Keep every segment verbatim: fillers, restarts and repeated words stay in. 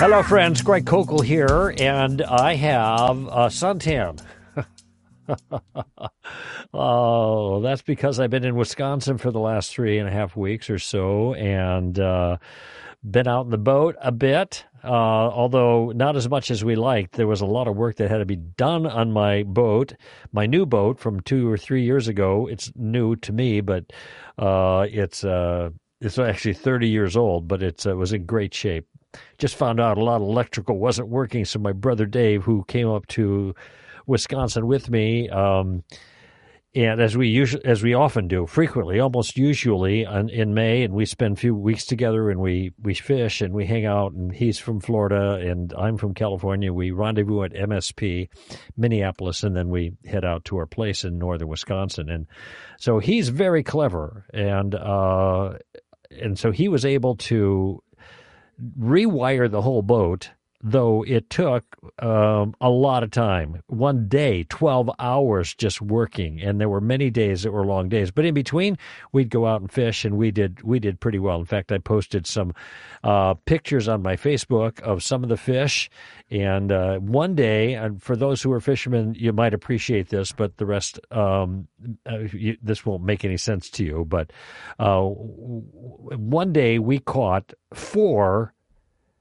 Hello, friends. Greg Koukl here, and I have a suntan. Oh, that's because I've been in Wisconsin for the last three and a half weeks or so, and uh, been out in the boat a bit, uh, although not as much as we liked. There was a lot of work that had to be done on my boat, my new boat from two or three years ago. It's new to me, but uh, it's uh, it's actually thirty years old, but it's, it was in great shape. Just found out a lot of electrical wasn't working, so my brother Dave, who came up to Wisconsin with me, um, and as we usually, as we often do, frequently, almost usually on, in May, and we spend a few weeks together, and we, we fish, and we hang out, and he's from Florida, and I'm from California. We rendezvous at M S P, Minneapolis, and then we head out to our place in northern Wisconsin. And so he's very clever, and uh, and so he was able to rewire the whole boat, though it took um, a lot of time. One day, twelve hours just working, and there were many days that were long days. But in between, we'd go out and fish, and we did we did pretty well. In fact, I posted some uh, pictures on my Facebook of some of the fish. And uh, one day, and for those who are fishermen, you might appreciate this, but the rest, um, uh, you, this won't make any sense to you. But uh, one day, we caught four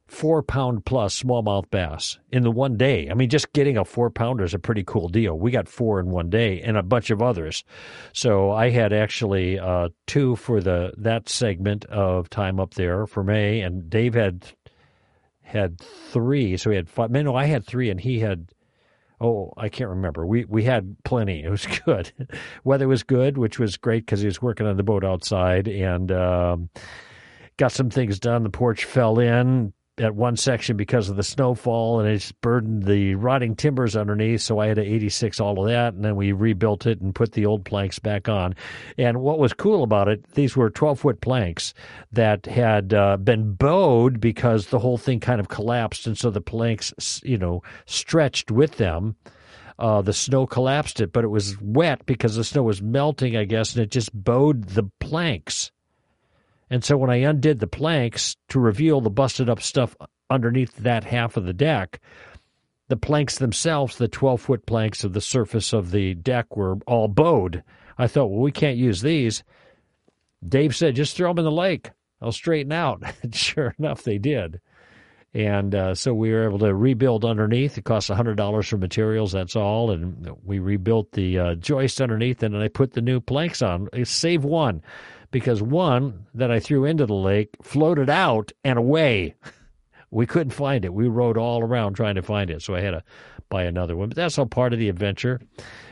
four-pound-plus smallmouth bass in the one day. I mean, just getting a four-pounder is a pretty cool deal. We got four in one day and a bunch of others. So I had actually uh, two for the that segment of time up there for May, and Dave had had three. So he had five. No, I had three, and he had, oh, I can't remember. We we had plenty. It was good. Weather was good, which was great because he was working on the boat outside, and um, got some things done. The porch fell in at one section because of the snowfall, and it's burdened the rotting timbers underneath, so I had to eighty-six all of that, and then we rebuilt it and put the old planks back on. And what was cool about it, these were twelve-foot planks that had uh, been bowed because the whole thing kind of collapsed, and so the planks, you know, stretched with them. Uh, the snow collapsed it, but it was wet because the snow was melting, I guess, and it just bowed the planks. And so when I undid the planks to reveal the busted-up stuff underneath that half of the deck, the planks themselves, the twelve-foot planks of the surface of the deck, were all bowed. I thought, well, we can't use these. Dave said, just throw them in the lake. I'll straighten out. And sure enough, they did. And uh, so we were able to rebuild underneath. It cost one hundred dollars for materials, that's all. And we rebuilt the uh, joist underneath, and then I put the new planks on, save one, because one that I threw into the lake floated out and away. We couldn't find it. We rode all around trying to find it, so I had to buy another one. But that's all part of the adventure.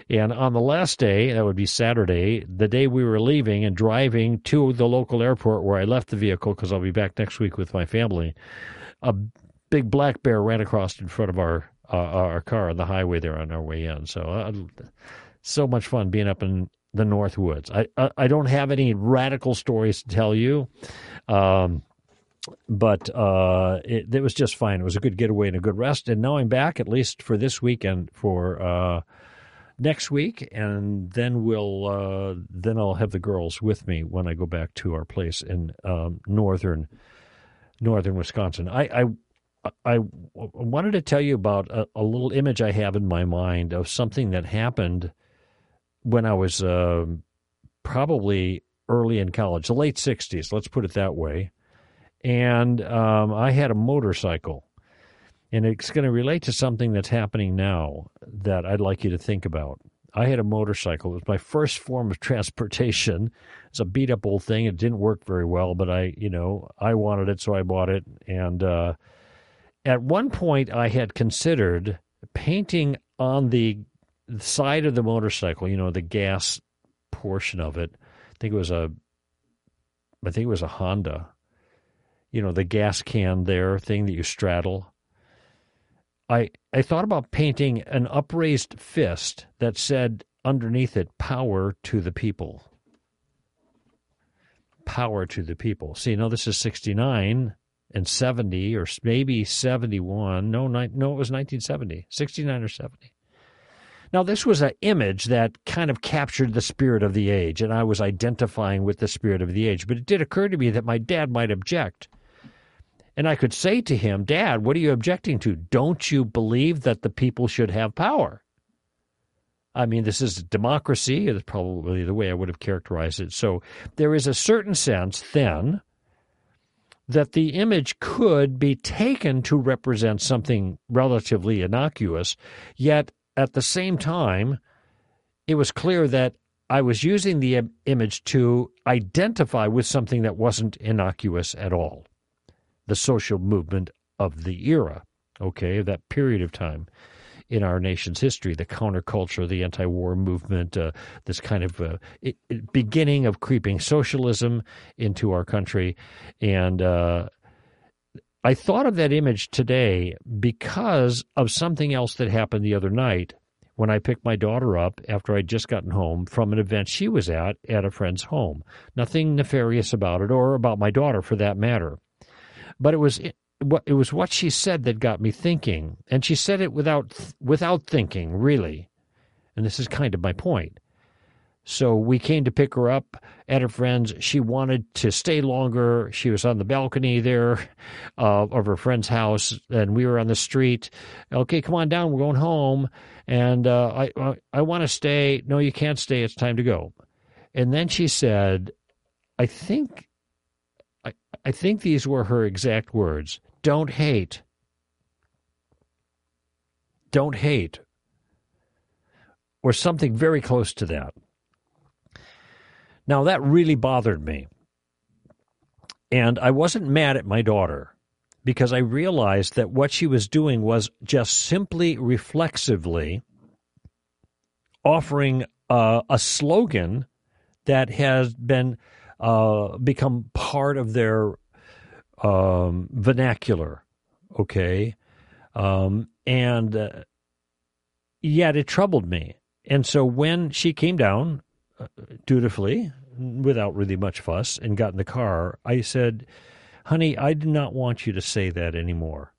And on the last day, that would be Saturday, the day we were leaving and driving to the local airport where I left the vehicle, because I'll be back next week with my family, a big black bear ran across in front of our uh, our car on the highway there on our way in. So uh, so much fun being up in the North Woods. I, I, I don't have any radical stories to tell you, um, but uh, it, it was just fine. It was a good getaway and a good rest. And now I'm back, at least for this weekend, for uh, next week, and then we'll uh, then I'll have the girls with me when I go back to our place in um, northern northern Wisconsin. I, I I wanted to tell you about a, a little image I have in my mind of something that happened when I was uh, probably early in college, the late sixties, let's put it that way. And um, I had a motorcycle. And it's going to relate to something that's happening now that I'd like you to think about. I had a motorcycle. It was my first form of transportation. It's a beat-up old thing. It didn't work very well, but I, you know, I wanted it, so I bought it. And uh, at one point, I had considered painting on the the side of the motorcycle, you know, the gas portion of it. I think it was a, I think it was a Honda, you know, the gas can there thing that you straddle. I, I thought about painting an upraised fist that said underneath it, power to the people. Power to the people. See, now this is sixty-nine and seventy, or maybe seventy-one. No, no, it was nineteen seventy, sixty-nine or seventy. Now, this was an image that kind of captured the spirit of the age, and I was identifying with the spirit of the age. But it did occur to me that my dad might object. And I could say to him, Dad, what are you objecting to? Don't you believe that the people should have power? I mean, this is democracy, is probably the way I would have characterized it. So there is a certain sense, then, that the image could be taken to represent something relatively innocuous, yet at the same time, it was clear that I was using the image to identify with something that wasn't innocuous at all, the social movement of the era, okay, that period of time in our nation's history, the counterculture, the anti-war movement, uh, this kind of uh, it, it beginning of creeping socialism into our country. And uh, I thought of that image today because of something else that happened the other night when I picked my daughter up after I'd just gotten home from an event she was at at a friend's home. Nothing nefarious about it, or about my daughter for that matter. But it was it, It was what she said that got me thinking, and she said it without without thinking, really. And this is kind of my point. So we came to pick her up at her friend's. She wanted to stay longer. She was on the balcony there uh, of her friend's house, and we were on the street. Okay, come on down. We're going home, and uh, I I, I want to stay. No, you can't stay. It's time to go. And then she said, I think... I think these were her exact words. Don't hate. Don't hate. Or something very close to that. Now, that really bothered me. And I wasn't mad at my daughter because I realized that what she was doing was just simply reflexively offering uh, a slogan that has been... Uh, become part of their um, vernacular, okay? Um, and uh, yet it troubled me. And so when she came down uh, dutifully, without really much fuss, and got in the car, I said, honey, I do not want you to say that anymore.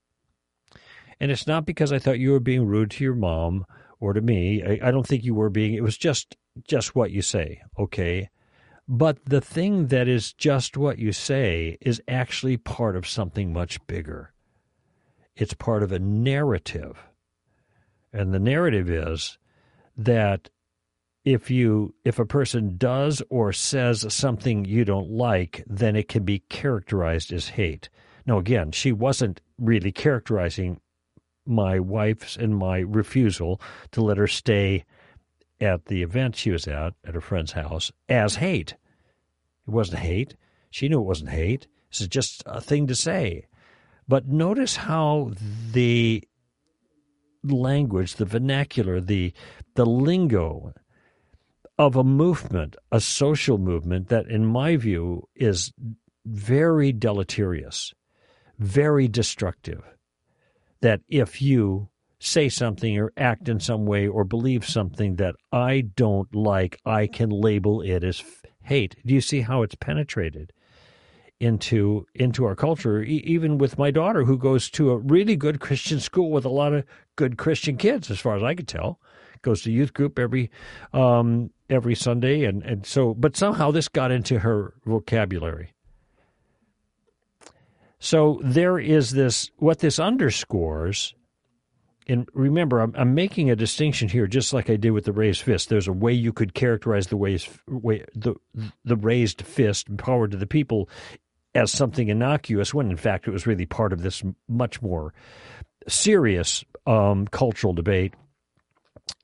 And it's not because I thought you were being rude to your mom or to me. I, I don't think you were being. It was just just what you say, okay? But the thing that is just what you say is actually part of something much bigger. It's part of a narrative. And the narrative is that if you if a person does or says something you don't like, then it can be characterized as hate. Now, again, she wasn't really characterizing my wife's and my refusal to let her stay at the event she was at, at her friend's house, as hate. It wasn't hate. She knew it wasn't hate. This is just a thing to say. But notice how the language, the vernacular, the the lingo of a movement, a social movement that, in my view, is very deleterious, very destructive, that if you say something or act in some way or believe something that I don't like, I can label it as hate. Do you see how it's penetrated into into our culture? E- even with my daughter, who goes to a really good Christian school with a lot of good Christian kids, as far as I could tell, goes to youth group every um, every Sunday, and and so. But somehow this got into her vocabulary. So there is this. What this underscores. And remember, I'm, I'm making a distinction here, just like I did with the raised fist. There's a way you could characterize the raised, way, the, the raised fist, power to the people, as something innocuous, when in fact it was really part of this much more serious um, cultural debate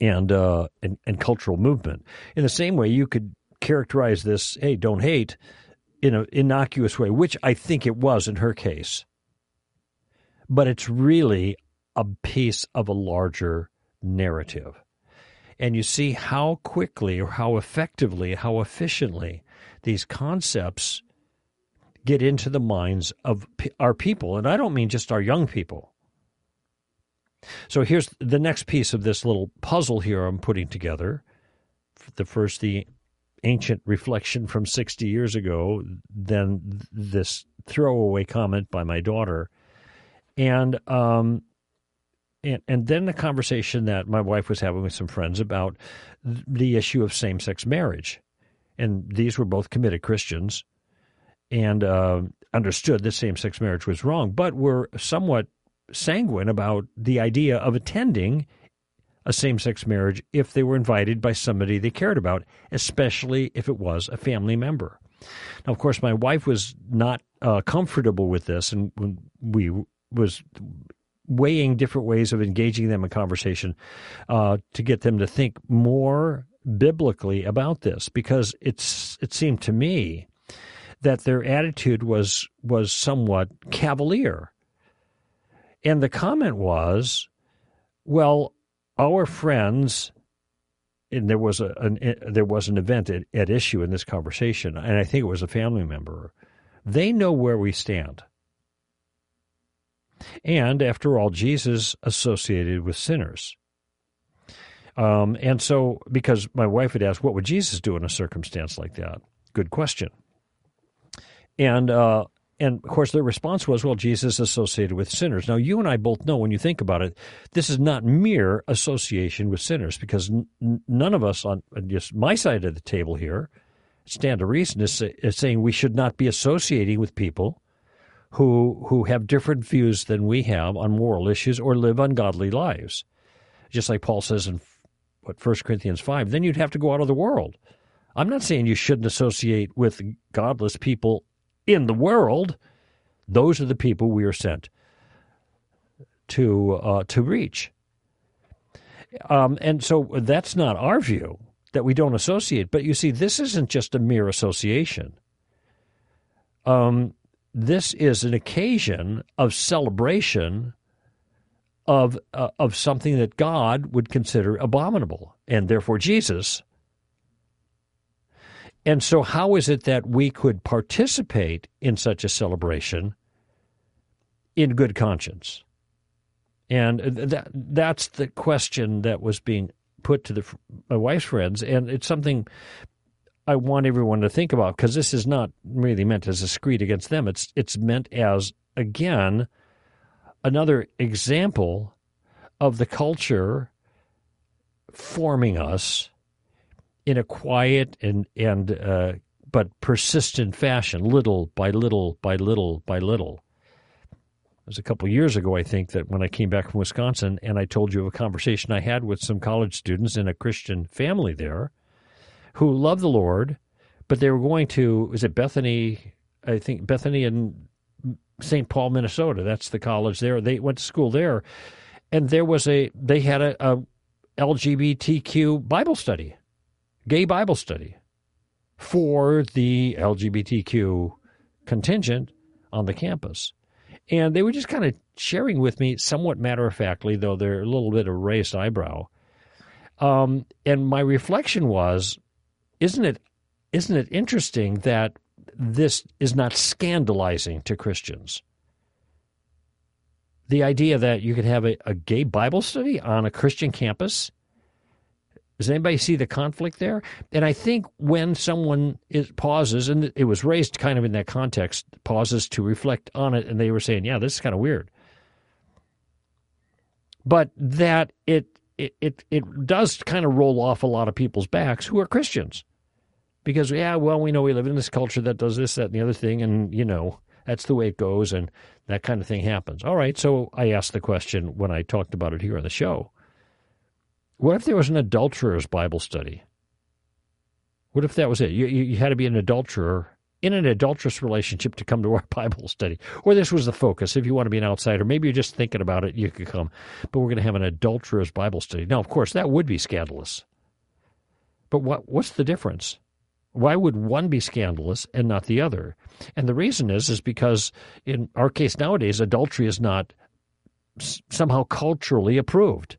and, uh, and and cultural movement. In the same way, you could characterize this, hey, don't hate, in an innocuous way, which I think it was in her case. But it's really a piece of a larger narrative. And you see how quickly or how effectively, how efficiently these concepts get into the minds of our people. And I don't mean just our young people. So here's the next piece of this little puzzle here I'm putting together. The first, the ancient reflection from sixty years ago, then this throwaway comment by my daughter. And, um, And, and then the conversation that my wife was having with some friends about the issue of same-sex marriage. And these were both committed Christians. And uh, understood that same-sex marriage was wrong, but were somewhat sanguine about the idea of attending a same-sex marriage if they were invited by somebody they cared about, especially if it was a family member. Now, of course, my wife was not uh, comfortable with this, and we was weighing different ways of engaging them in conversation uh, to get them to think more biblically about this, because it's it seemed to me that their attitude was was somewhat cavalier. And the comment was, well, our friends, and there was a an, there was an event at, at issue in this conversation, and I think it was a family member, they know where we stand. And after all, Jesus associated with sinners. Um, and so, because my wife had asked, what would Jesus do in a circumstance like that? Good question. And, uh, and of course, their response was, well, Jesus associated with sinners. Now, you and I both know, when you think about it, this is not mere association with sinners, because n- none of us on just my side of the table here, stand to reason, is, say, is saying we should not be associating with people who who have different views than we have on moral issues or live ungodly lives. Just like Paul says in what First Corinthians five, then you'd have to go out of the world. I'm not saying you shouldn't associate with godless people in the world. Those are the people we are sent to uh, to reach. Um, and so that's not our view, that we don't associate. But you see, this isn't just a mere association. Um, this is an occasion of celebration of uh, of something that God would consider abominable, and therefore Jesus. And so how is it that we could participate in such a celebration in good conscience? And that that's the question that was being put to the, my wife's friends, and it's something I want everyone to think about, because this is not really meant as a screed against them. It's it's meant as, again, another example of the culture forming us in a quiet and and uh, but persistent fashion, little by little by little by little. It was a couple of years ago, I think, that when I came back from Wisconsin, and I told you of a conversation I had with some college students in a Christian family there who loved the Lord, but they were going to, was it Bethany, I think Bethany in Saint Paul, Minnesota, that's the college there. They went to school there, and there was a, they had a, a L G B T Q Bible study. Gay Bible study for the L G B T Q contingent on the campus. And they were just kind of sharing with me, somewhat matter-of-factly, though they're a little bit of raised eyebrow. Um, and my reflection was, isn't it, isn't it interesting that this is not scandalizing to Christians? The idea that you could have a, a gay Bible study on a Christian campus? Does anybody see the conflict there? And I think when someone is, pauses, and it was raised kind of in that context, pauses to reflect on it, and they were saying, yeah, this is kind of weird. But that it it it, it does kind of roll off a lot of people's backs who are Christians. Because, yeah, well, we know we live in this culture that does this, that, and the other thing, and, you know, that's the way it goes, and that kind of thing happens. All right, so I asked the question when I talked about it here on the show. What if there was an adulterer's Bible study? What if that was it? You, you, you had to be an adulterer in an adulterous relationship to come to our Bible study. Or this was the focus. If you want to be an outsider, maybe you're just thinking about it, you could come. But we're going to have an adulterer's Bible study. Now, of course, that would be scandalous. But what what's the difference? Why would one be scandalous and not the other? And the reason is, is because in our case nowadays, adultery is not somehow culturally approved.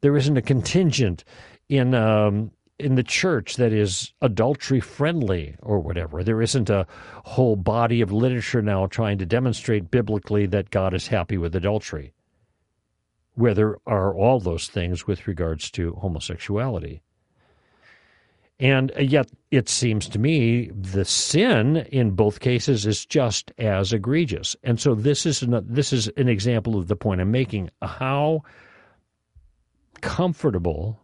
There isn't a contingent in um, in the church that is adultery-friendly or whatever. There isn't a whole body of literature now trying to demonstrate biblically that God is happy with adultery, where there are all those things with regards to homosexuality. And yet it seems to me the sin in both cases is just as egregious. And so this is an, this is an example of the point I'm making, how comfortable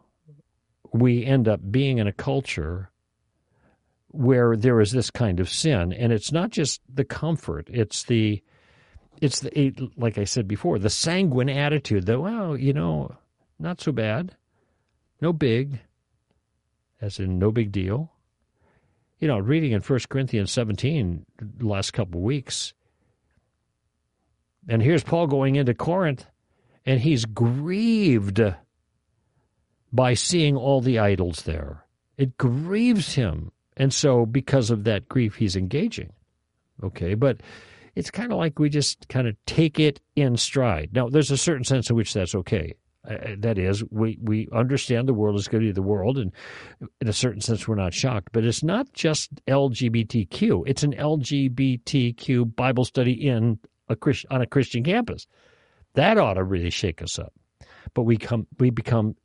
we end up being in a culture where there is this kind of sin. And it's not just the comfort. It's the, it's the, like I said before, the sanguine attitude that, well, you know, not so bad, no big, as in no big deal. You know, reading in First Corinthians seventeen the last couple of weeks, and here's Paul going into Corinth, and he's grieved by seeing all the idols there. It grieves him. And so because of that grief, he's engaging. Okay, but it's kind of like we just kind of take it in stride. Now, there's a certain sense in which that's okay. Uh, that is, we, we understand the world is going to be the world, and in a certain sense, we're not shocked. But it's not just L G B T Q. It's an L G B T Q Bible study in a Christ, on a Christian campus. That ought to really shake us up. But we come we become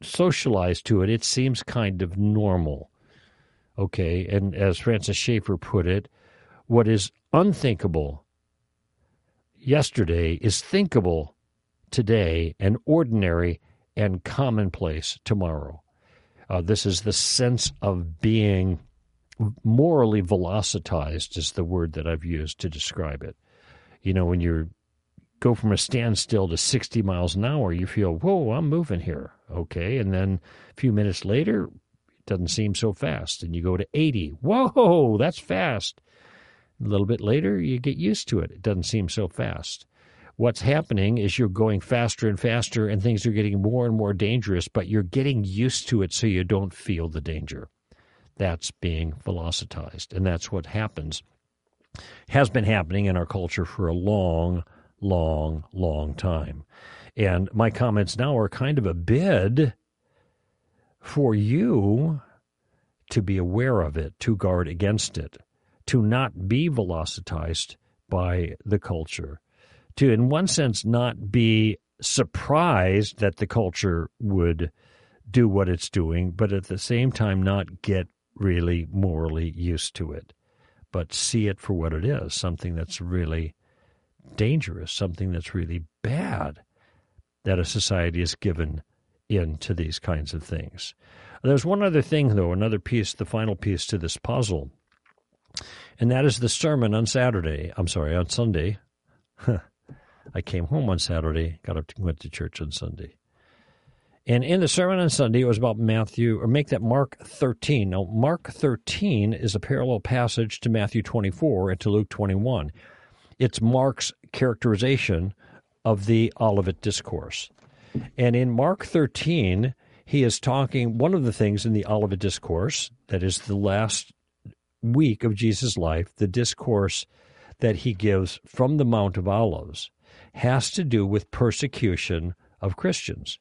socialized to it. It seems kind of normal. Okay, and as Francis Schaeffer put it, what is unthinkable yesterday is thinkable today and ordinary and commonplace tomorrow. Uh, this is the sense of being morally velocitized is the word that I've used to describe it. You know, when you go from a standstill to sixty miles an hour, you feel, whoa, I'm moving here, okay? And then a few minutes later, it doesn't seem so fast, and you go to eighty. Whoa, that's fast. A little bit later, you get used to it. It doesn't seem so fast. What's happening is you're going faster and faster, and things are getting more and more dangerous, but you're getting used to it so you don't feel the danger. That's being velocitized, and that's what happens. Has been happening in our culture for a long, long, long time. And my comments now are kind of a bid for you to be aware of it, to guard against it, to not be velocitized by the culture, to, in one sense, not be surprised that the culture would do what it's doing, but at the same time not get really morally used to it, but see it for what it is, something that's really dangerous, something that's really bad, that a society is given into these kinds of things. There's one other thing, though, another piece, the final piece to this puzzle, and that is the sermon on Saturday. I'm sorry, on Sunday. I came home on Saturday, got up and went to church on Sunday. And in the sermon on Sunday, it was about Matthew, or make that Mark thirteen. Now, Mark thirteen is a parallel passage to Matthew twenty-four and to Luke twenty-one. It's Mark's characterization of the Olivet Discourse. And in Mark thirteen, he is talking, one of the things in the Olivet Discourse, that is the last week of Jesus' life, the discourse that he gives from the Mount of Olives, has to do with persecution of Christians.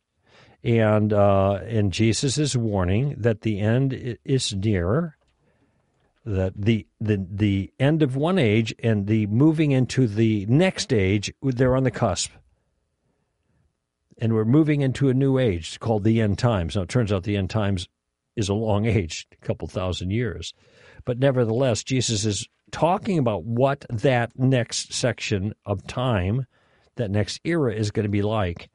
And uh, and Jesus is warning that the end is near, that the, the the end of one age and the moving into the next age, they're on the cusp. And we're moving into a new age called the end times. Now, it turns out the end times is a long age, a couple thousand years. But nevertheless, Jesus is talking about what that next section of time, that next era is going to be like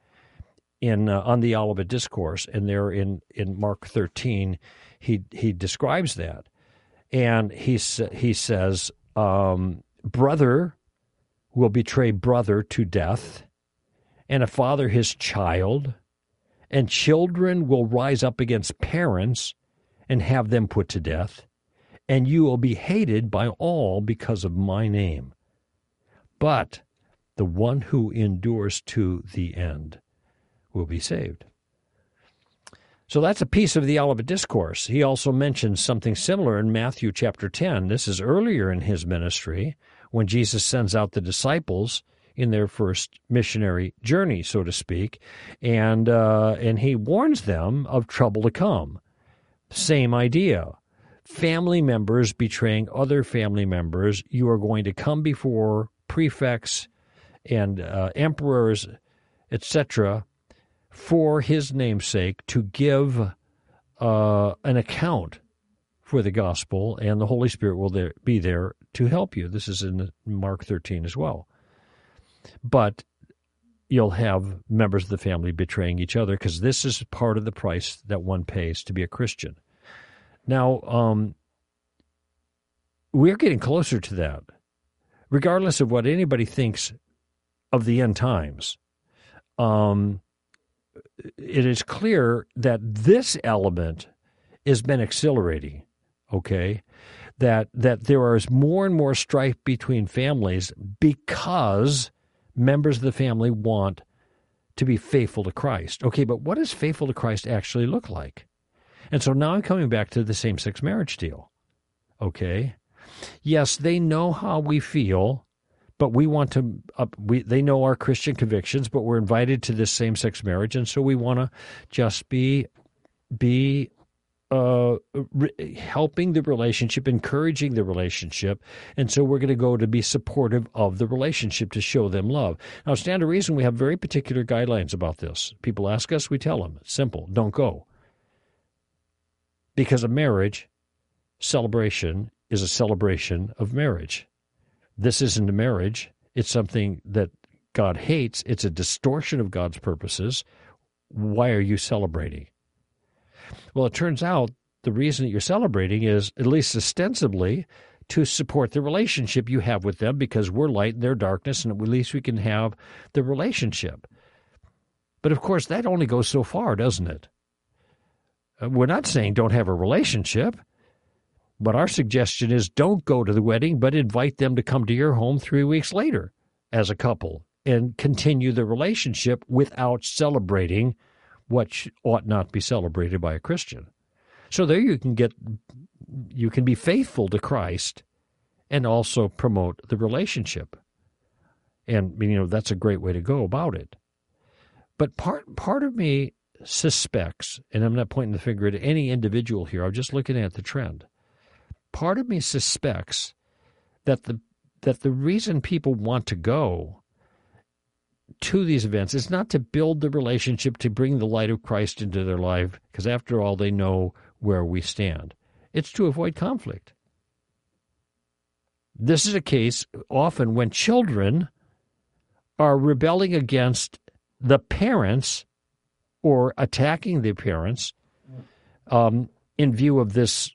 in uh, on the Olivet Discourse. And there in, in Mark thirteen, he he describes that. And he, he says, um, brother will betray brother to death, and a father his child, and children will rise up against parents and have them put to death, and you will be hated by all because of my name. But the one who endures to the end will be saved. So that's a piece of the Olivet Discourse. He also mentions something similar in Matthew chapter ten. This is earlier in his ministry when Jesus sends out the disciples in their first missionary journey, so to speak, and uh, and he warns them of trouble to come. Same idea. Family members betraying other family members. You are going to come before prefects and uh, emperors, et cetera, for his name's sake, to give uh, an account for the gospel, and the Holy Spirit will there, be there to help you. This is in Mark thirteen as well. But you'll have members of the family betraying each other, because this is part of the price that one pays to be a Christian. Now, um, we're getting closer to that, regardless of what anybody thinks of the end times. Um, it is clear that this element has been accelerating, okay? That that there is more and more strife between families because members of the family want to be faithful to Christ. Okay, but what does faithful to Christ actually look like? And so now I'm coming back to the same-sex marriage deal, okay? Yes, they know how we feel, but we want to, uh, we, they know our Christian convictions, but we're invited to this same-sex marriage, and so we want to just be, be uh, re- helping the relationship, encouraging the relationship, and so we're going to go to be supportive of the relationship to show them love. Now, stand to reason, we have very particular guidelines about this. People ask us, we tell them. It's simple. Don't go. Because a marriage celebration is a celebration of marriage. This isn't a marriage. It's something that God hates. It's a distortion of God's purposes. Why are you celebrating? Well, it turns out the reason that you're celebrating is, at least ostensibly, to support the relationship you have with them, because we're light in their darkness, and at least we can have the relationship. But, of course, that only goes so far, doesn't it? We're not saying don't have a relationship, but our suggestion is don't go to the wedding, but invite them to come to your home three weeks later as a couple and continue the relationship without celebrating what ought not be celebrated by a Christian. So there you can get, you can be faithful to Christ and also promote the relationship. And, you know, that's a great way to go about it. But part part of me suspects, and I'm not pointing the finger at any individual here, I'm just looking at the trend. Part of me suspects that the that the reason people want to go to these events is not to build the relationship, to bring the light of Christ into their life, because after all, they know where we stand. It's to avoid conflict. This is a case often when children are rebelling against the parents or attacking the parents um, in view of this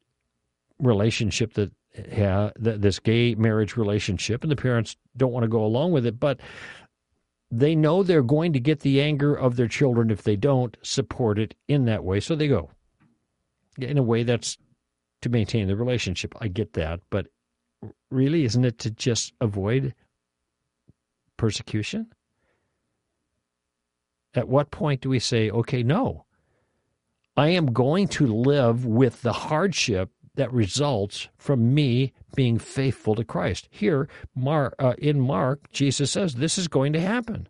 relationship that ha- this gay marriage relationship, and the parents don't want to go along with it, but they know they're going to get the anger of their children if they don't support it in that way, so they go. In a way, that's to maintain the relationship. I get that, but really, isn't it to just avoid persecution? At what point do we say, okay, no, I am going to live with the hardship that results from me being faithful to Christ? Here, Mark, uh, in Mark, Jesus says this is going to happen.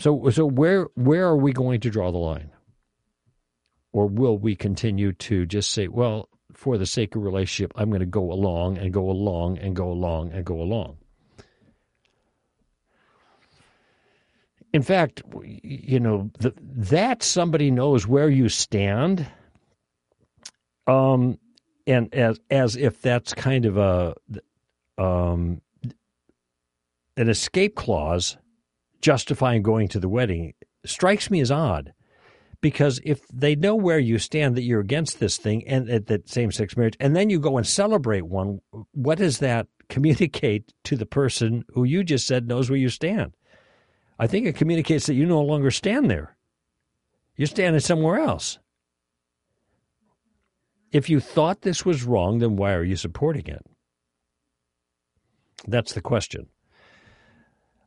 So, so where where are we going to draw the line? Or will we continue to just say, well, for the sake of relationship, I'm going to go along and go along and go along and go along? In fact, you know, the, that somebody knows where you stand, um, and as as if that's kind of a um, an escape clause justifying going to the wedding strikes me as odd, because if they know where you stand, that you're against this thing and at that same-sex marriage, and then you go and celebrate one, what does that communicate to the person who you just said knows where you stand? I think it communicates that you no longer stand there. You're standing somewhere else. If you thought this was wrong, then why are you supporting it? That's the question.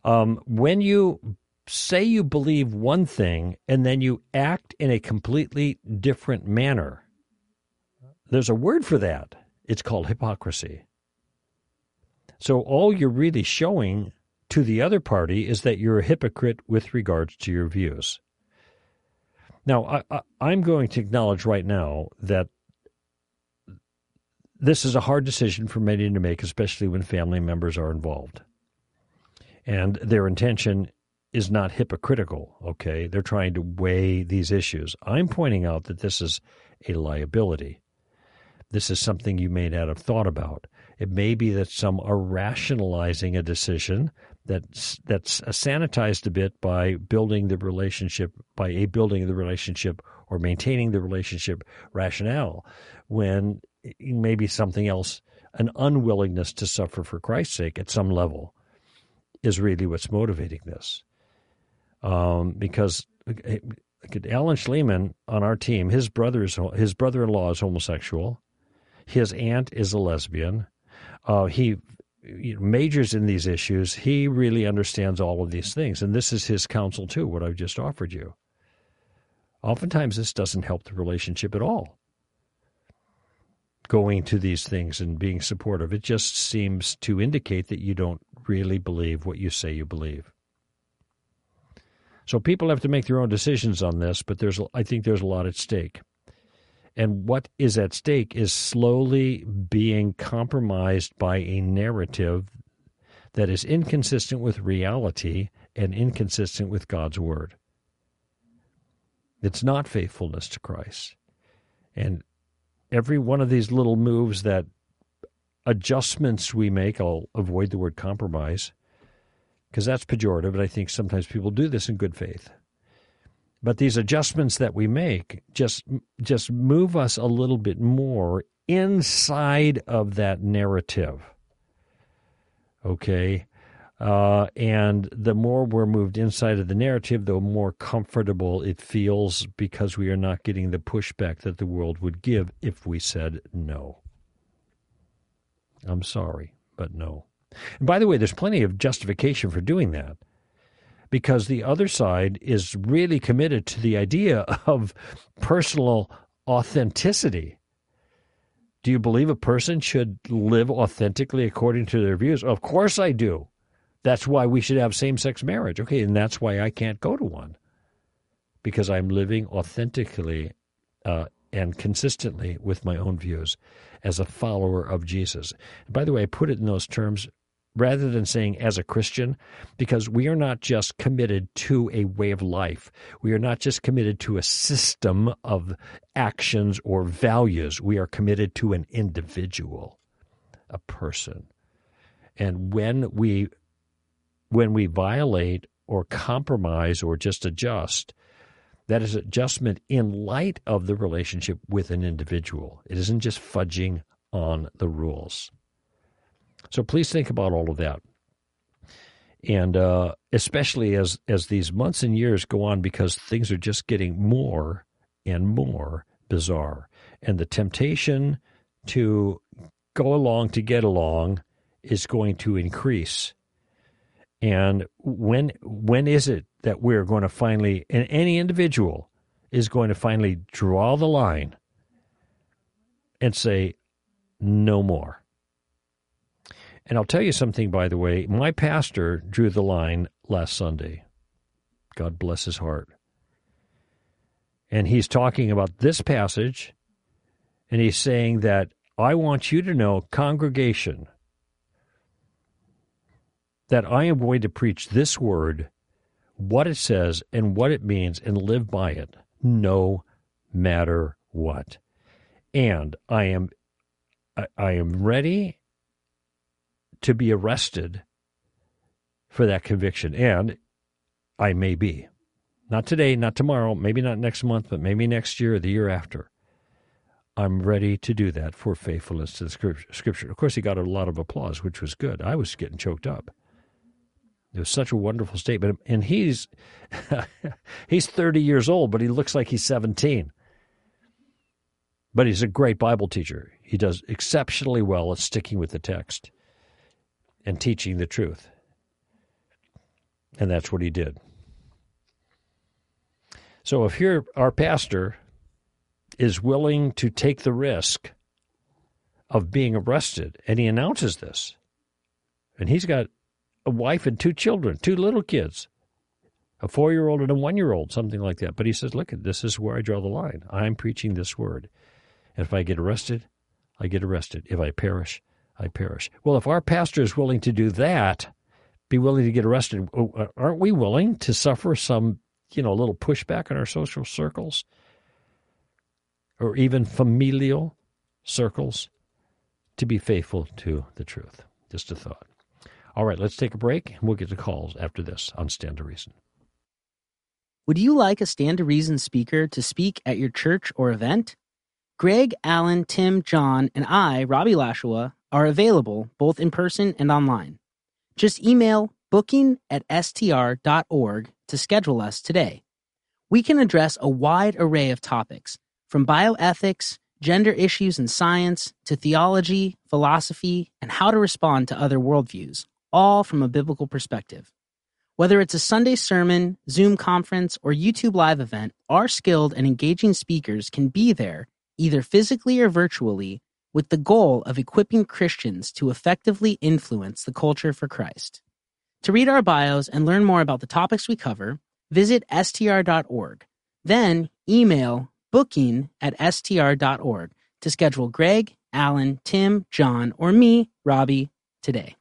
Um, when you say you believe one thing and then you act in a completely different manner, there's a word for that. It's called hypocrisy. So all you're really showing to the other party is that you're a hypocrite with regards to your views. Now, I, I, I'm going to acknowledge right now that this is a hard decision for many to make, especially when family members are involved. And their intention is not hypocritical, okay? They're trying to weigh these issues. I'm pointing out that this is a liability. This is something you may not have thought about. It may be that some are rationalizing a decision that's that's sanitized a bit by building the relationship, by a building of the relationship or maintaining the relationship rationale, when maybe something else, an unwillingness to suffer for Christ's sake at some level is really what's motivating this. Um, because Alan Shlemon on our team, his brother is, his brother-in-law is homosexual. His aunt is a lesbian. Uh, he majors in these issues. He really understands all of these things. And this is his counsel too, what I've just offered you. Oftentimes this doesn't help the relationship at all. Going to these things and being supportive, it just seems to indicate that you don't really believe what you say you believe. So people have to make their own decisions on this, but there's, I think there's a lot at stake. And what is at stake is slowly being compromised by a narrative that is inconsistent with reality and inconsistent with God's Word. It's not faithfulness to Christ. And every one of these little moves, that adjustments we make, I'll avoid the word compromise, because that's pejorative, and I think sometimes people do this in good faith. But these adjustments that we make just just move us a little bit more inside of that narrative, okay? Uh, and the more we're moved inside of the narrative, the more comfortable it feels, because we are not getting the pushback that the world would give if we said no. I'm sorry, but no. And by the way, there's plenty of justification for doing that, because the other side is really committed to the idea of personal authenticity. Do you believe a person should live authentically according to their views? Of course I do. That's why we should have same-sex marriage. Okay, and that's why I can't go to one, because I'm living authentically uh, and consistently with my own views as a follower of Jesus. And by the way, I put it in those terms rather than saying as a Christian, because we are not just committed to a way of life. We are not just committed to a system of actions or values. We are committed to an individual, a person. And when we when we violate or compromise or just adjust, that is adjustment in light of the relationship with an individual. It isn't just fudging on the rules. So please think about all of that, and uh, especially as, as these months and years go on, because things are just getting more and more bizarre. And the temptation to go along to get along is going to increase. And when when is it that we're going to finally, and any individual is going to finally draw the line and say, no more? And I'll tell you something, by the way. My pastor drew the line last Sunday. God bless his heart. And he's talking about this passage, and he's saying that I want you to know, congregation, that I am going to preach this word, what it says and what it means, and live by it, no matter what. And I am I, I am ready to be arrested for that conviction, and I may be. Not today, not tomorrow, maybe not next month, but maybe next year or the year after. I'm ready to do that for faithfulness to the Scripture. Of course, he got a lot of applause, which was good. I was getting choked up. It was such a wonderful statement. And he's he's thirty years old, but he looks like he's seventeen. But he's a great Bible teacher. He does exceptionally well at sticking with the text and teaching the truth. And that's what he did. So if you're our pastor is willing to take the risk of being arrested, and he announces this, and he's got a wife and two children, two little kids, a four-year-old and a one-year-old, something like that. But he says, look, this is where I draw the line. I'm preaching this word. And if I get arrested, I get arrested. If I perish, I perish. Well, if our pastor is willing to do that, be willing to get arrested, aren't we willing to suffer some, you know, little pushback in our social circles or even familial circles to be faithful to the truth? Just a thought. All right, let's take a break, and we'll get to calls after this on Stand to Reason. Would you like a Stand to Reason speaker to speak at your church or event? Greg, Alan, Tim, John, and I, Robbie Lashua, are available both in person and online. Just email booking at S T R dot org to schedule us today. We can address a wide array of topics, from bioethics, gender issues and science, to theology, philosophy, and how to respond to other worldviews, all from a biblical perspective. Whether it's a Sunday sermon, Zoom conference, or YouTube live event, our skilled and engaging speakers can be there, either physically or virtually, with the goal of equipping Christians to effectively influence the culture for Christ. To read our bios and learn more about the topics we cover, visit S T R dot org. Then email booking at S T R dot org to schedule Greg, Alan, Tim, John, or me, Robbie, today.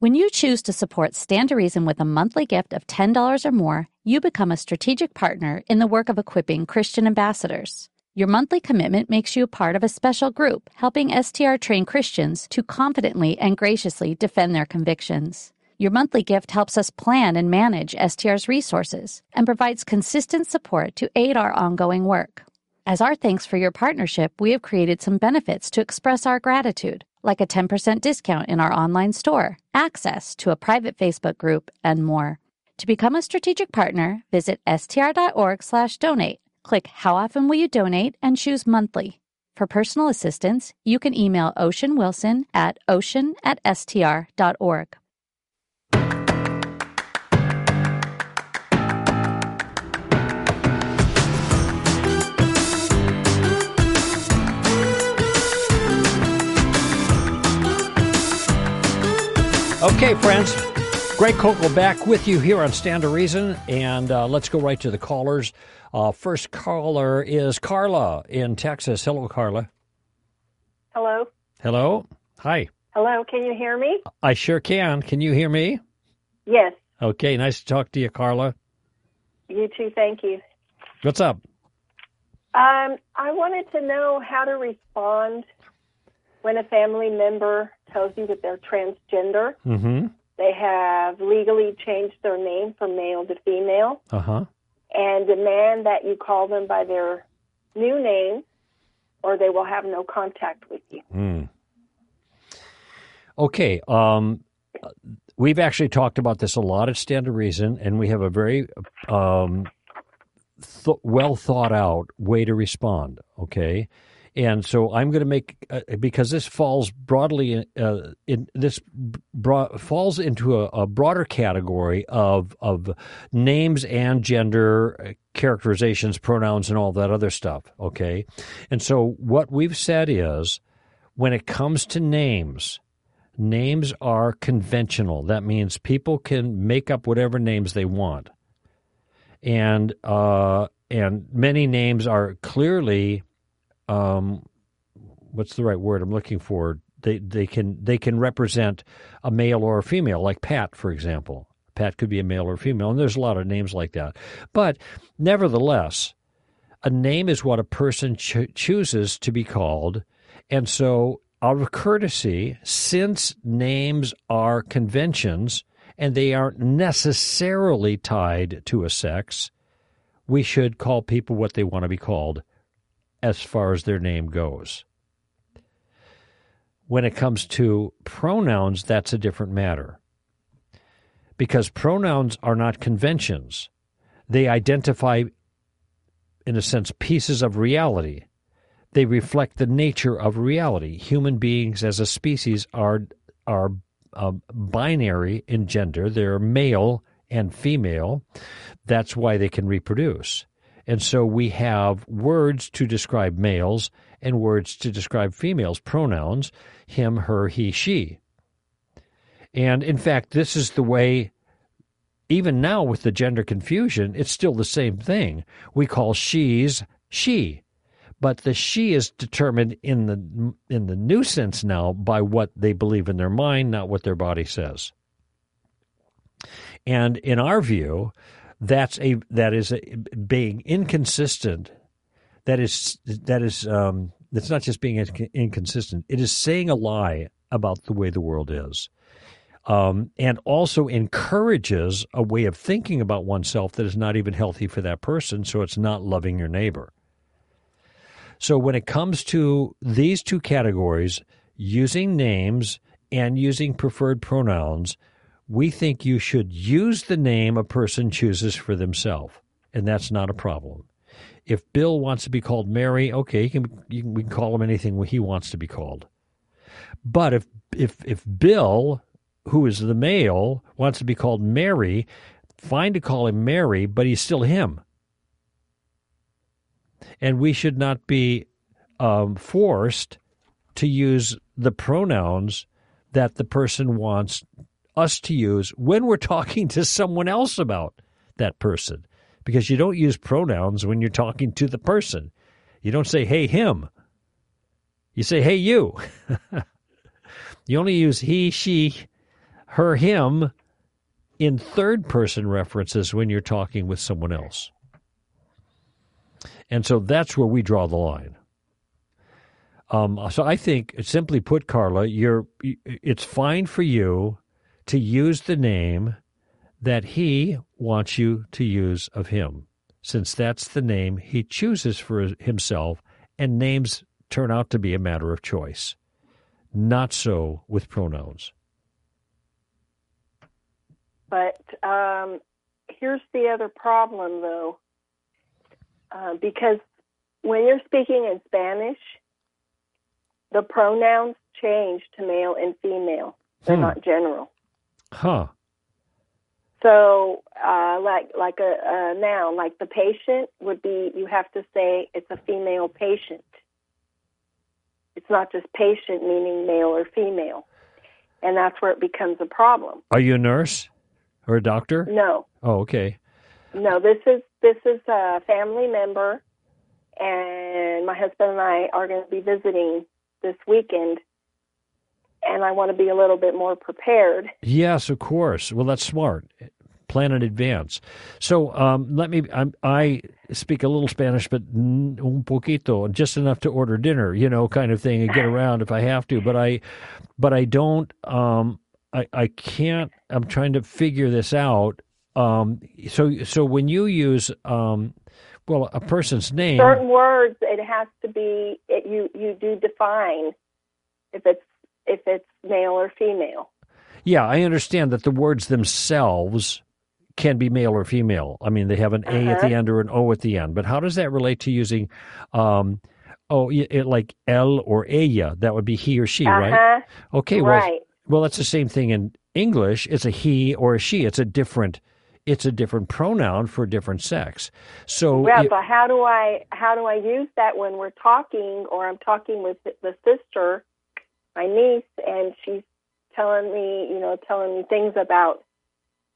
When you choose to support Stand to Reason with a monthly gift of ten dollars or more, you become a strategic partner in the work of equipping Christian ambassadors. Your monthly commitment makes you a part of a special group, helping S T R-trained Christians to confidently and graciously defend their convictions. Your monthly gift helps us plan and manage S T R's resources and provides consistent support to aid our ongoing work. As our thanks for your partnership, we have created some benefits to express our gratitude, like a ten percent discount in our online store, access to a private Facebook group, and more. To become a strategic partner, visit S T R dot org slash donate. Click How Often Will You Donate and choose Monthly. For personal assistance, you can email Ocean Wilson at ocean at S T R dot org. Okay, friends, Greg Koukl back with you here on Stand to Reason, and uh, let's go right to the callers. Uh, first caller is Carla in Texas. Hello, Carla. Hello. Hello. Hi. Hello, can you hear me? I sure can. Can you hear me? Yes. Okay, nice to talk to you, Carla. You too, thank you. What's up? Um, I wanted to know how to respond when a family member tells you that they're transgender. Mm-hmm. They have legally changed their name from male to female, uh-huh, and demand that you call them by their new name, or they will have no contact with you. Mm. Okay, um, we've actually talked about this a lot at Stand to Reason, and we have a very um, th- well-thought-out way to respond, okay? And so I'm going to make uh, because this falls broadly uh, in this broad, falls into a, a broader category of of names and gender characterizations, pronouns, and all that other stuff. Okay, and so what we've said is, when it comes to names, names are conventional. That means people can make up whatever names they want, and uh, and many names are clearly. Um, what's the right word I'm looking for? They they can they can represent a male or a female, like Pat, for example. Pat could be a male or a female, and there's a lot of names like that. But nevertheless, a name is what a person cho- chooses to be called, and so out of courtesy, since names are conventions and they aren't necessarily tied to a sex, we should call people what they want to be called, as far as their name goes. When it comes to pronouns, that's a different matter, because pronouns are not conventions. They identify, in a sense, pieces of reality. They reflect the nature of reality. Human beings as a species are are uh, binary in gender. They're male and female. That's why they can reproduce. And so we have words to describe males and words to describe females, pronouns, him, her, he, she. And in fact, this is the way, even now with the gender confusion, it's still the same thing. We call she's she, but the she is determined in the in the new sense now by what they believe in their mind, not what their body says. And in our view, That's a that is a, being inconsistent. That is that is um, that's not just being inconsistent. It is saying a lie about the way the world is, um, and also encourages a way of thinking about oneself that is not even healthy for that person. So it's not loving your neighbor. So when it comes to these two categories, using names and using preferred pronouns, we think you should use the name a person chooses for themselves, and that's not a problem. If Bill wants to be called Mary, okay, he can, you can, we can call him anything he wants to be called. But if if if Bill, who is the male, wants to be called Mary, fine to call him Mary, but he's still him. And we should not be um, forced to use the pronouns that the person wants us to use when we're talking to someone else about that person. Because you don't use pronouns when you're talking to the person. You don't say, hey, him. You say, hey, you. You only use he, she, her, him in third-person references when you're talking with someone else. And so that's where we draw the line. Um, so I think, simply put, Carla, you're, it's fine for you to use the name that he wants you to use of him, since that's the name he chooses for himself, and names turn out to be a matter of choice. Not so with pronouns. But um, here's the other problem, though. Uh, because when you're speaking in Spanish, the pronouns change to male and female. They're hmm. not general. Huh. So, uh, like like a, a noun, like the patient would be, you have to say it's a female patient. It's not just patient, meaning male or female. And that's where it becomes a problem. Are you a nurse or a doctor? No. Oh, okay. No, this is this is a family member, and my husband and I are going to be visiting this weekend, and I want to be a little bit more prepared. Yes, of course. Well, that's smart. Plan in advance. So um, let me, I, I speak a little Spanish, but un poquito, just enough to order dinner, you know, kind of thing, and get around if I have to. But I, but I don't, um, I, I can't, I'm trying to figure this out. Um, so, so when you use, um, well, a person's name, certain words, it has to be, it, you, you do define if it's, if it's male or female. Yeah. I understand that the words themselves can be male or female. I mean, they have an A uh-huh. at the end or an O at the end, but how does that relate to using, um, oh, it, like él or ella, that would be he or she, uh-huh. right? Okay. Well, right. well, that's the same thing in English. It's a he or a she. It's a different It's a different pronoun for different sex. So, well, it, but how do I how do I use that when we're talking, or I'm talking with the sister, my niece, and she's telling me, you know, telling me things about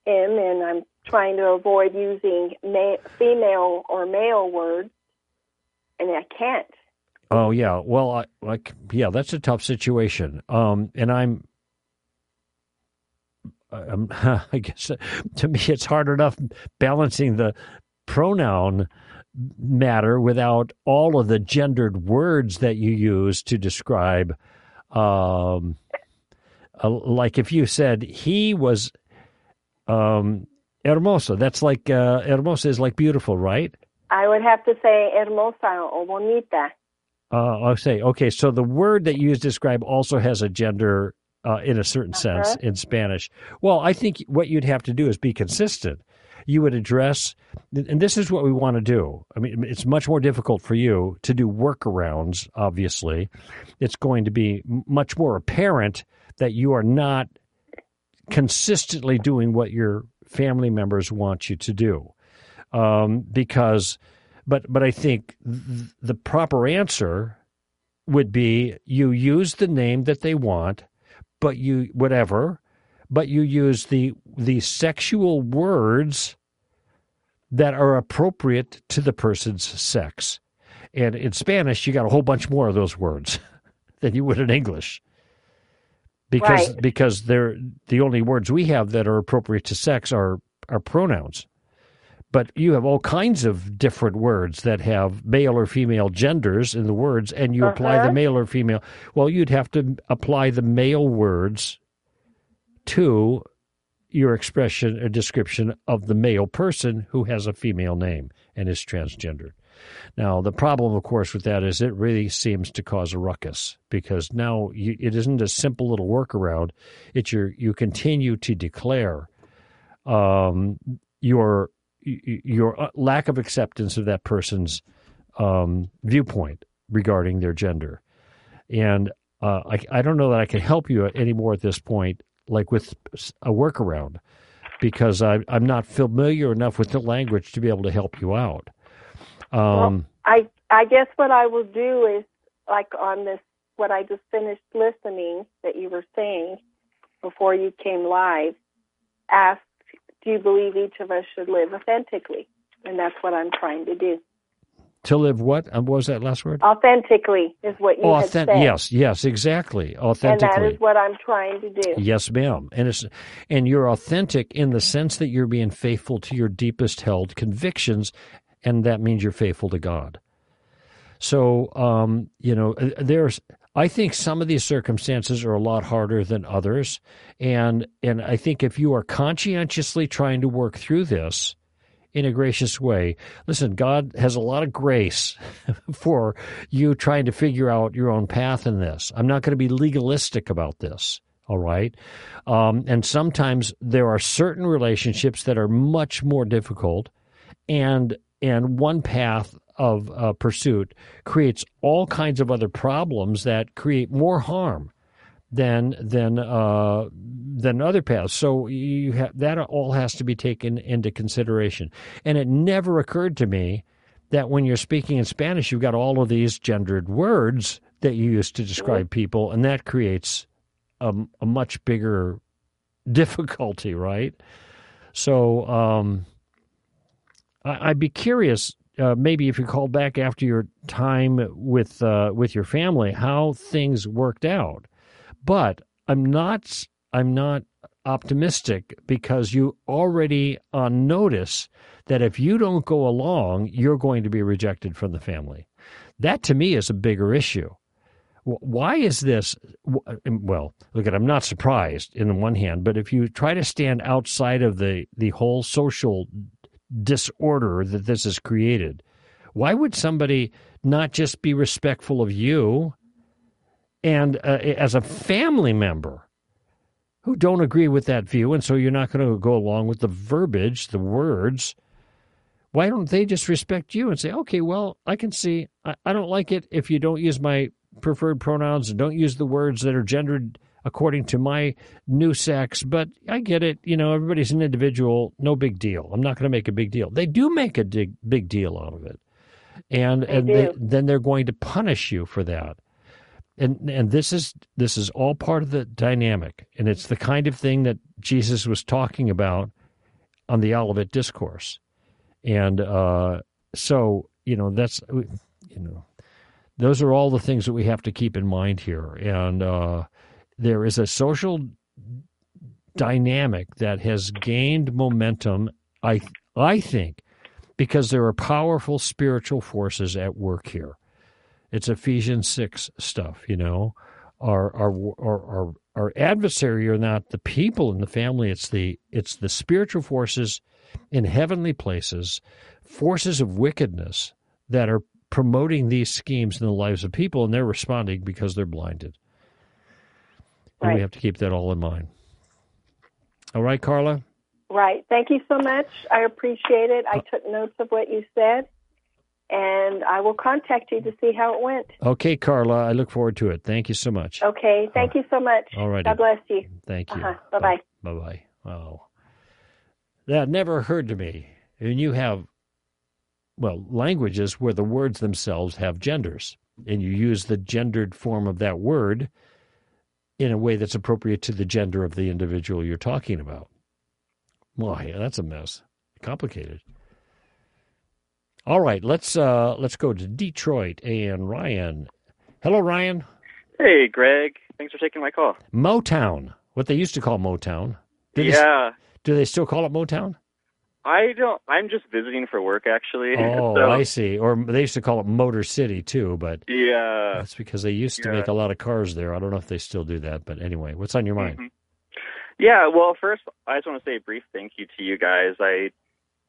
him, and I'm trying to avoid using ma- female or male words, and I can't. Oh yeah, well, I, like yeah, that's a tough situation, um, and I'm. Um, I guess to me it's hard enough balancing the pronoun matter without all of the gendered words that you use to describe. Um, uh, like if you said he was um, hermoso, that's like uh, hermosa is like beautiful, right? I would have to say hermosa or bonita. Uh, I'll say, okay, so the word that you use to describe also has a gender Uh, in a certain uh-huh. sense, in Spanish. Well, I think what you'd have to do is be consistent. You would address, and this is what we want to do. I mean, it's much more difficult for you to do workarounds, obviously. It's going to be much more apparent that you are not consistently doing what your family members want you to do. Um, because, but, but I think th- the proper answer would be you use the name that they want, but you, whatever, but you use the the sexual words that are appropriate to the person's sex. And in Spanish, you got a whole bunch more of those words than you would in English. Because right. because they're the only words we have that are appropriate to sex are, are pronouns. But you have all kinds of different words that have male or female genders in the words, and you uh-huh. apply the male or female. Well, you'd have to apply the male words to your expression or description of the male person who has a female name and is transgendered. Now, the problem, of course, with that is it really seems to cause a ruckus because now you, it isn't a simple little workaround. It's your, you continue to declare um, your your lack of acceptance of that person's um, viewpoint regarding their gender. And uh, I, I don't know that I can help you anymore at this point, like with a workaround, because I, I'm not familiar enough with the language to be able to help you out. Um, well, I I guess what I will do is, like on this, what I just finished listening that you were saying before you came live, ask, do you believe each of us should live authentically? And that's what I'm trying to do. To live what? And what was that last word? Authentically is what you Authent- had said. Yes, yes, exactly. Authentically. And that is what I'm trying to do. Yes, ma'am. And it's, and you're authentic in the sense that you're being faithful to your deepest held convictions, and that means you're faithful to God. So, um, you know, there's... I think some of these circumstances are a lot harder than others, and and I think if you are conscientiously trying to work through this in a gracious way, listen, God has a lot of grace for you trying to figure out your own path in this. I'm not going to be legalistic about this, all right? Um, and sometimes there are certain relationships that are much more difficult, and and one path of uh, pursuit creates all kinds of other problems that create more harm than than uh, than other paths. So you ha- that all has to be taken into consideration. And it never occurred to me that when you're speaking in Spanish, you've got all of these gendered words that you use to describe people, and that creates a, a much bigger difficulty, right? So um, I, I'd be curious. Uh, maybe if you call back after your time with uh, with your family, how things worked out. But I'm not I'm not optimistic because you already on notice that if you don't go along, you're going to be rejected from the family. That to me is a bigger issue. Why is this? Well, look, at I'm not surprised in the one hand, but if you try to stand outside of the the whole social disorder that this has created, why would somebody not just be respectful of you and uh, as a family member who don't agree with that view, and so you're not going to go along with the verbiage, the words? Why don't they just respect you and say, okay, well, I can see, I, I don't like it if you don't use my preferred pronouns and don't use the words that are gendered according to my new sex, but I get it. You know, everybody's an individual. No big deal. I'm not going to make a big deal. They do make a dig, big deal out of it, and they and they, then they're going to punish you for that. And and this is this is all part of the dynamic, and it's the kind of thing that Jesus was talking about on the Olivet Discourse, and uh, so you know that's you know those are all the things that we have to keep in mind here, and. Uh, There is a social dynamic that has gained momentum, I I think, because there are powerful spiritual forces at work here. It's Ephesians six stuff, you know. Our our our our, our adversary are not the people in the family. It's the it's the spiritual forces in heavenly places, forces of wickedness that are promoting these schemes in the lives of people, and they're responding because they're blinded. And we have to keep that all in mind. All right, Carla? Right. Thank you so much. I appreciate it. I uh, took notes of what you said, and I will contact you to see how it went. Okay, Carla. I look forward to it. Thank you so much. Okay. Thank uh, you so much. All right. God bless you. Thank you. Uh-huh. Bye-bye. Bye-bye. Wow. That never occurred to me. And you have, well, languages where the words themselves have genders, and you use the gendered form of that word in a way that's appropriate to the gender of the individual you're talking about. Why? That's a mess. Complicated. All right, let's uh, let's go to Detroit and Ryan. Hello, Ryan. Hey, Greg. Thanks for taking my call. Motown, what they used to call Motown. Do yeah. They, do they still call it Motown? I don't. I'm just visiting for work, actually. Oh, so. I see. Or they used to call it Motor City too, but yeah, that's because they used to yeah. make a lot of cars there. I don't know if they still do that, but anyway, what's on your mind? Mm-hmm. Yeah, well, first, I just want to say a brief thank you to you guys. I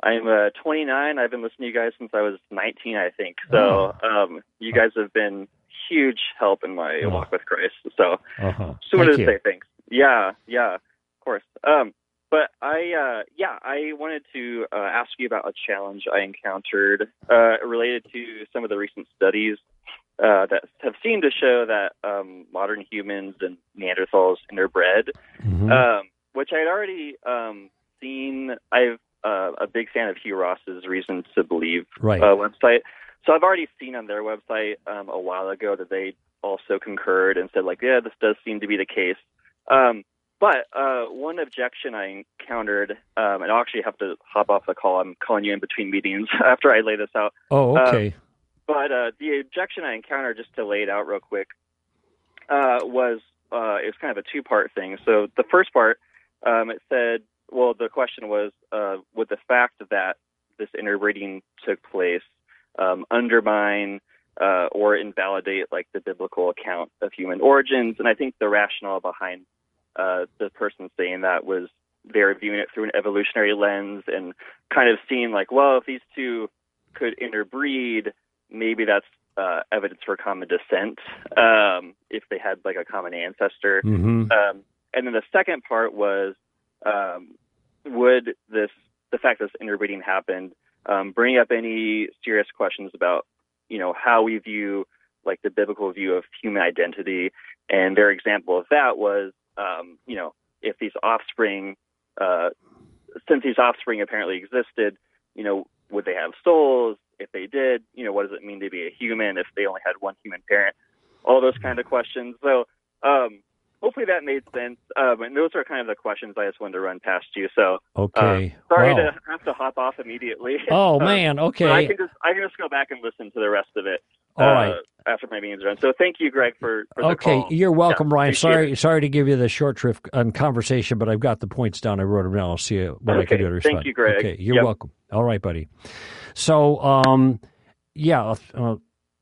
I'm uh, twenty-nine. I've been listening to you guys since I was nineteen, I think. So um, you guys have been huge help in my uh-huh. walk with Christ. So uh-huh. just wanted Thank to you. say thanks. Yeah, yeah, of course. Um, but I, uh, yeah, I wanted to uh, ask you about a challenge I encountered uh, related to some of the recent studies uh, that have seemed to show that um, modern humans and Neanderthals interbred, mm-hmm. um, which I had already um, seen. I've Uh, a big fan of Hugh Ross's Reasons to Believe right. uh, website. So I've already seen on their website um, a while ago that they also concurred and said, like, yeah, this does seem to be the case. Um, but uh, one objection I encountered, um, and I'll actually have to hop off the call. I'm calling you in between meetings after I lay this out. Oh, okay. Um, but uh, the objection I encountered, just to lay it out real quick, uh, was uh, it was kind of a two-part thing. So the first part, um, it said, well, the question was, uh, would the fact that this interbreeding took place um, undermine uh, or invalidate, like, the biblical account of human origins? And I think the rationale behind uh, the person saying that was they were viewing it through an evolutionary lens and kind of seeing, like, well, if these two could interbreed, maybe that's uh, evidence for common descent um, if they had, like, a common ancestor. Mm-hmm. Um, and then the second part was, Um, would this, the fact that this interbreeding happened, um, bring up any serious questions about, you know, how we view, like, the biblical view of human identity? And their example of that was, um, you know, if these offspring, uh, since these offspring apparently existed, you know, would they have souls? If they did, you know, what does it mean to be a human if they only had one human parent? All those kind of questions. So, um, hopefully that made sense. Um, and those are kind of the questions I just wanted to run past you. So okay. uh, sorry wow. to have to hop off immediately. Oh, uh, man. Okay. I can, just, I can just go back and listen to the rest of it All uh, right. after my meeting's run. So thank you, Greg, for, for the okay. call. Okay. You're welcome, yeah, Ryan. Sorry it. sorry to give you the short drift on conversation, but I've got the points down. I wrote them down. I'll see what okay. I can do to respond. Thank you, Greg. Okay. You're yep. welcome. All right, buddy. So, um, yeah, uh,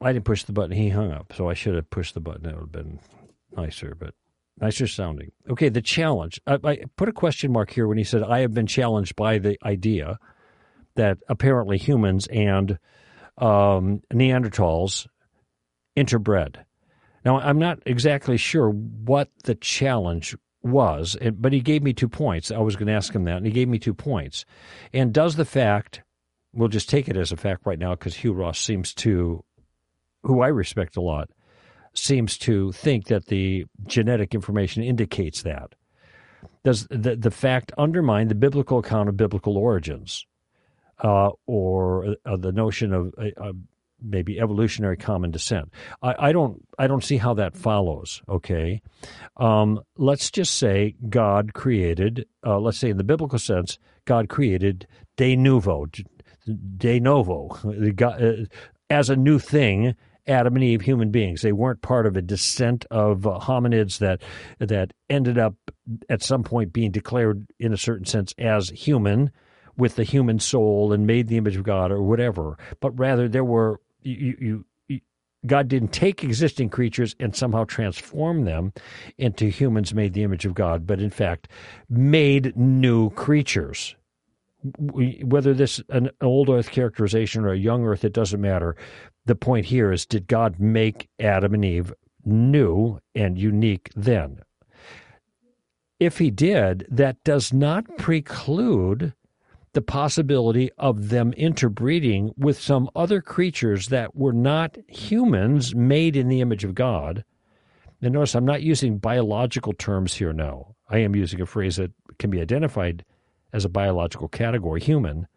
I didn't push the button. He hung up, so I should have pushed the button. That would have been nicer, but... nicer sounding. Okay, the challenge. I, I put a question mark here when he said, I have been challenged by the idea that apparently humans and um, Neanderthals interbred. Now, I'm not exactly sure what the challenge was, but he gave me two points. I was going to ask him that, and he gave me two points. And does the fact, we'll just take it as a fact right now because Hugh Ross seems to, who I respect a lot, seems to think that the genetic information indicates that. Does the, the fact undermine the biblical account of biblical origins uh, or uh, the notion of uh, maybe evolutionary common descent? I, I don't I don't see how that follows, okay? Um, let's just say God created, uh, let's say in the biblical sense, God created de novo, de novo, as a new thing, Adam and Eve, human beings. They weren't part of a descent of uh, hominids that that ended up at some point being declared in a certain sense as human with the human soul and made the image of God or whatever. But rather there were, you, you, you, God didn't take existing creatures and somehow transform them into humans made the image of God, but in fact made new creatures. Whether this is an old earth characterization or a young earth, it doesn't matter. The point here is, did God make Adam and Eve new and unique then? If he did, that does not preclude the possibility of them interbreeding with some other creatures that were not humans made in the image of God. And notice I'm not using biological terms here now. I am using a phrase that can be identified as a biological category, human.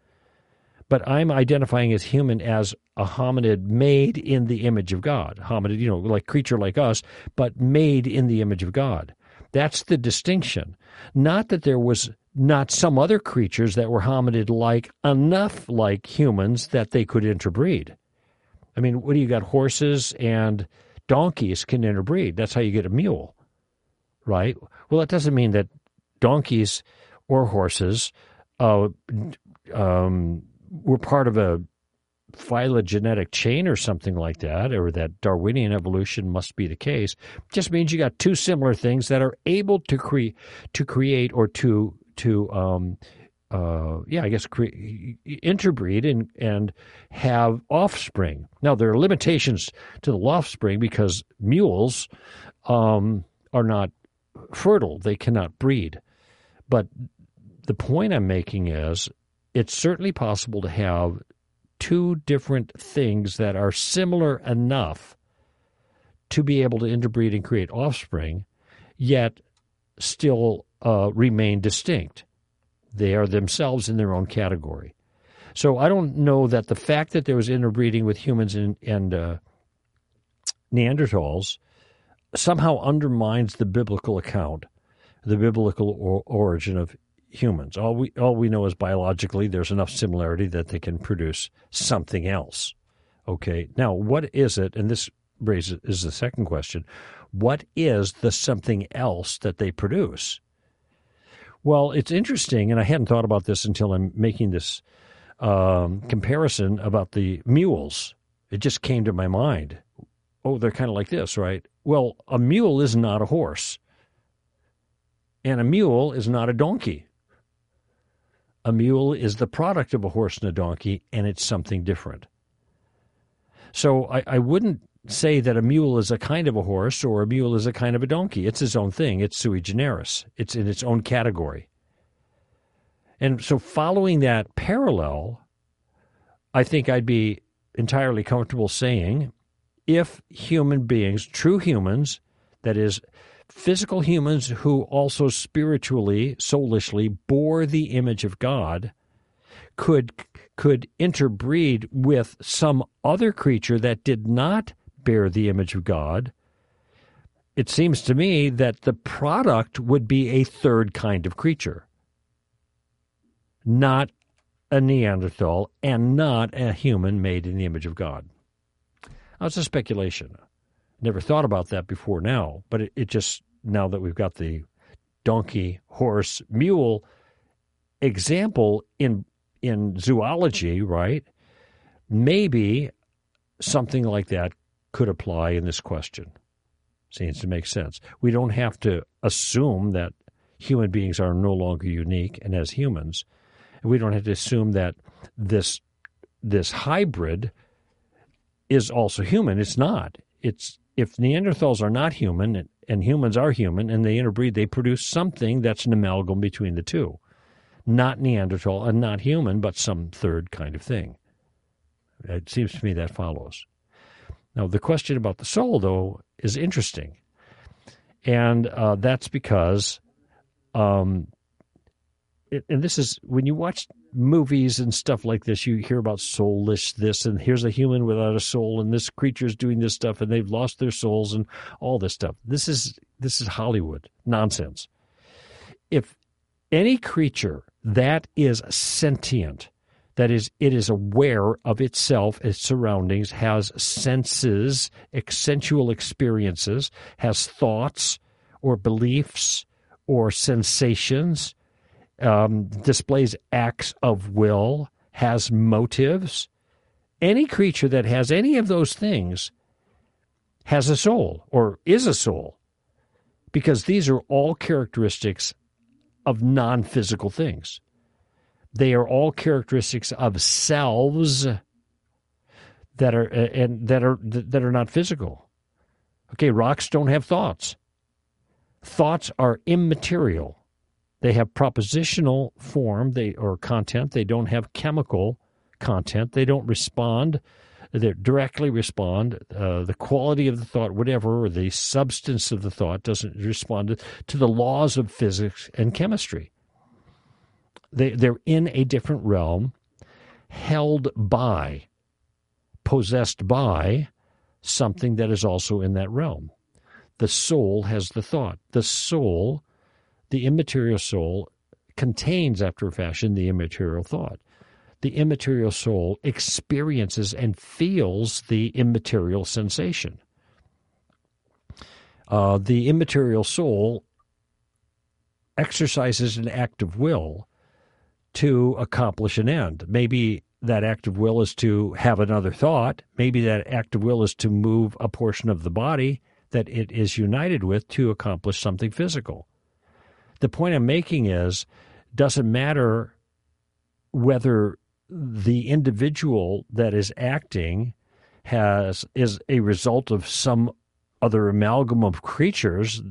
But I'm identifying as human as a hominid made in the image of God. Hominid, you know, like creature like us, but made in the image of God. That's the distinction. Not that there was not some other creatures that were hominid-like, enough like humans that they could interbreed. I mean, what do you got? Horses and donkeys can interbreed. That's how you get a mule, right? Well, that doesn't mean that donkeys or horses uh, um, were part of a phylogenetic chain or something like that, or that Darwinian evolution must be the case. Just means you got two similar things that are able to, cre- to create or to to um, uh, yeah, I guess, cre- interbreed and, and have offspring. Now, there are limitations to the offspring because mules um, are not fertile. They cannot breed. But the point I'm making is it's certainly possible to have two different things that are similar enough to be able to interbreed and create offspring, yet still uh, remain distinct. They are themselves in their own category. So I don't know that the fact that there was interbreeding with humans and, and uh, Neanderthals somehow undermines the biblical account, the biblical or- origin of humans. All we all we know is biologically there's enough similarity that they can produce something else. Okay, now what is it, and this raises is the second question, what is the something else that they produce? Well, it's interesting, and I hadn't thought about this until I'm making this um, comparison about the mules. It just came to my mind. Oh, they're kind of like this, right? Well, a mule is not a horse, and a mule is not a donkey. A mule is the product of a horse and a donkey, and it's something different. So I, I wouldn't say that a mule is a kind of a horse or a mule is a kind of a donkey. It's its own thing. It's sui generis. It's in its own category. And so following that parallel, I think I'd be entirely comfortable saying if human beings, true humans, that is, physical humans who also spiritually, soulishly bore the image of God, could could interbreed with some other creature that did not bear the image of God, it seems to me that the product would be a third kind of creature, not a Neanderthal and not a human made in the image of God. Now, it's a speculation. Never thought about that before now, but it, it just, now that we've got the donkey, horse, mule example in in zoology, right, maybe something like that could apply in this question. Seems to make sense. We don't have to assume that human beings are no longer unique, and as humans, we don't have to assume that this this hybrid is also human. It's not. It's if Neanderthals are not human and, and humans are human and they interbreed, they produce something that's an amalgam between the two. Not Neanderthal and not human, but some third kind of thing. It seems to me that follows. Now, the question about the soul, though, is interesting. And uh, that's because, um, it, and this is, when you watch movies and stuff like this, you hear about soulish this, and here's a human without a soul, and this creature's doing this stuff, and they've lost their souls, and all this stuff. This is this is Hollywood nonsense. If any creature that is sentient, that is, it is aware of itself, its surroundings, has senses, sensual experiences, has thoughts or beliefs or sensations, um, displays acts of will, has motives. Any creature that has any of those things has a soul or is a soul, because these are all characteristics of non-physical things. They are all characteristics of selves that are and that are that are not physical. Okay, rocks don't have thoughts. Thoughts are immaterial. They have propositional form, they or content. They don't have chemical content. They don't respond. They directly respond. Uh, the quality of the thought, whatever, or the substance of the thought doesn't respond to the laws of physics and chemistry. They, they're in a different realm, held by, possessed by something that is also in that realm. The soul has the thought. The soul, the immaterial soul, contains, after a fashion, the immaterial thought. The immaterial soul experiences and feels the immaterial sensation. Uh, the immaterial soul exercises an act of will to accomplish an end. Maybe that act of will is to have another thought. Maybe that act of will is to move a portion of the body that it is united with to accomplish something physical. The point I'm making is, doesn't matter whether the individual that is acting has is a result of some other amalgam of creatures,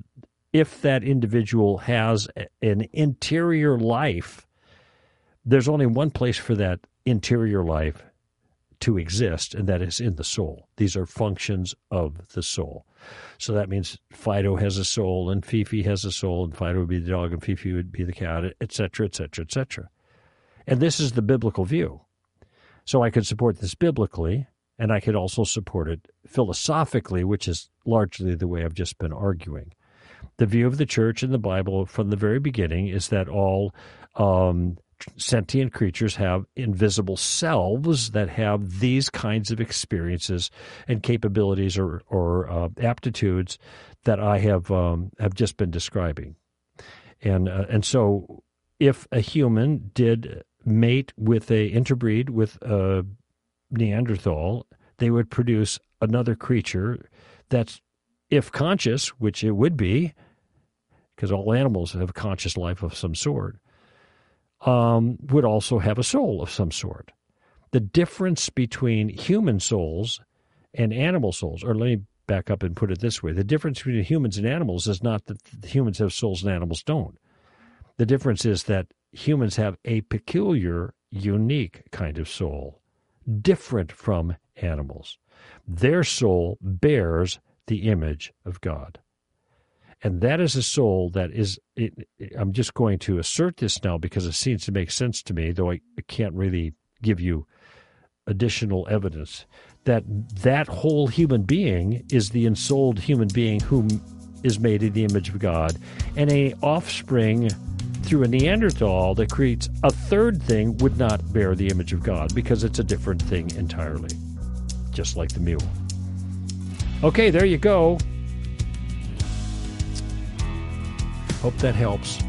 if that individual has an interior life, there's only one place for that interior life to exist, and that is in the soul. These are functions of the soul. So that means Fido has a soul, and Fifi has a soul, and Fido would be the dog, and Fifi would be the cat, et cetera, et cetera, et cetera. And this is the biblical view. So I could support this biblically, and I could also support it philosophically, which is largely the way I've just been arguing. The view of the church and the Bible from the very beginning is that all um, sentient creatures have invisible selves that have these kinds of experiences and capabilities or, or uh, aptitudes that I have um, have just been describing. And uh, and so if a human did mate with a, interbreed with a Neanderthal, they would produce another creature that's, if conscious, which it would be, because all animals have a conscious life of some sort, um, would also have a soul of some sort. The difference between human souls and animal souls, or let me back up and put it this way, the difference between humans and animals is not that humans have souls and animals don't. The difference is that humans have a peculiar, unique kind of soul, different from animals. Their soul bears the image of God. And that is a soul that is, it, it, I'm just going to assert this now because it seems to make sense to me, though I can't really give you additional evidence, that that whole human being is the ensouled human being who is made in the image of God, and an offspring through a Neanderthal that creates a third thing would not bear the image of God because it's a different thing entirely, just like the mule. Okay, there you go. Hope that helps.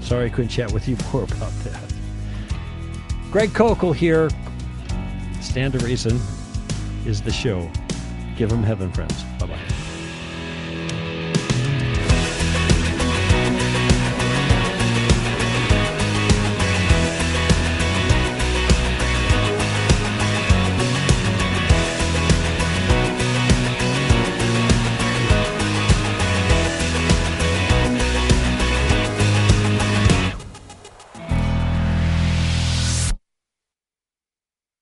Sorry I couldn't chat with you more about that. Greg Koukl here. Stand to Reason is the show. Give them heaven, friends.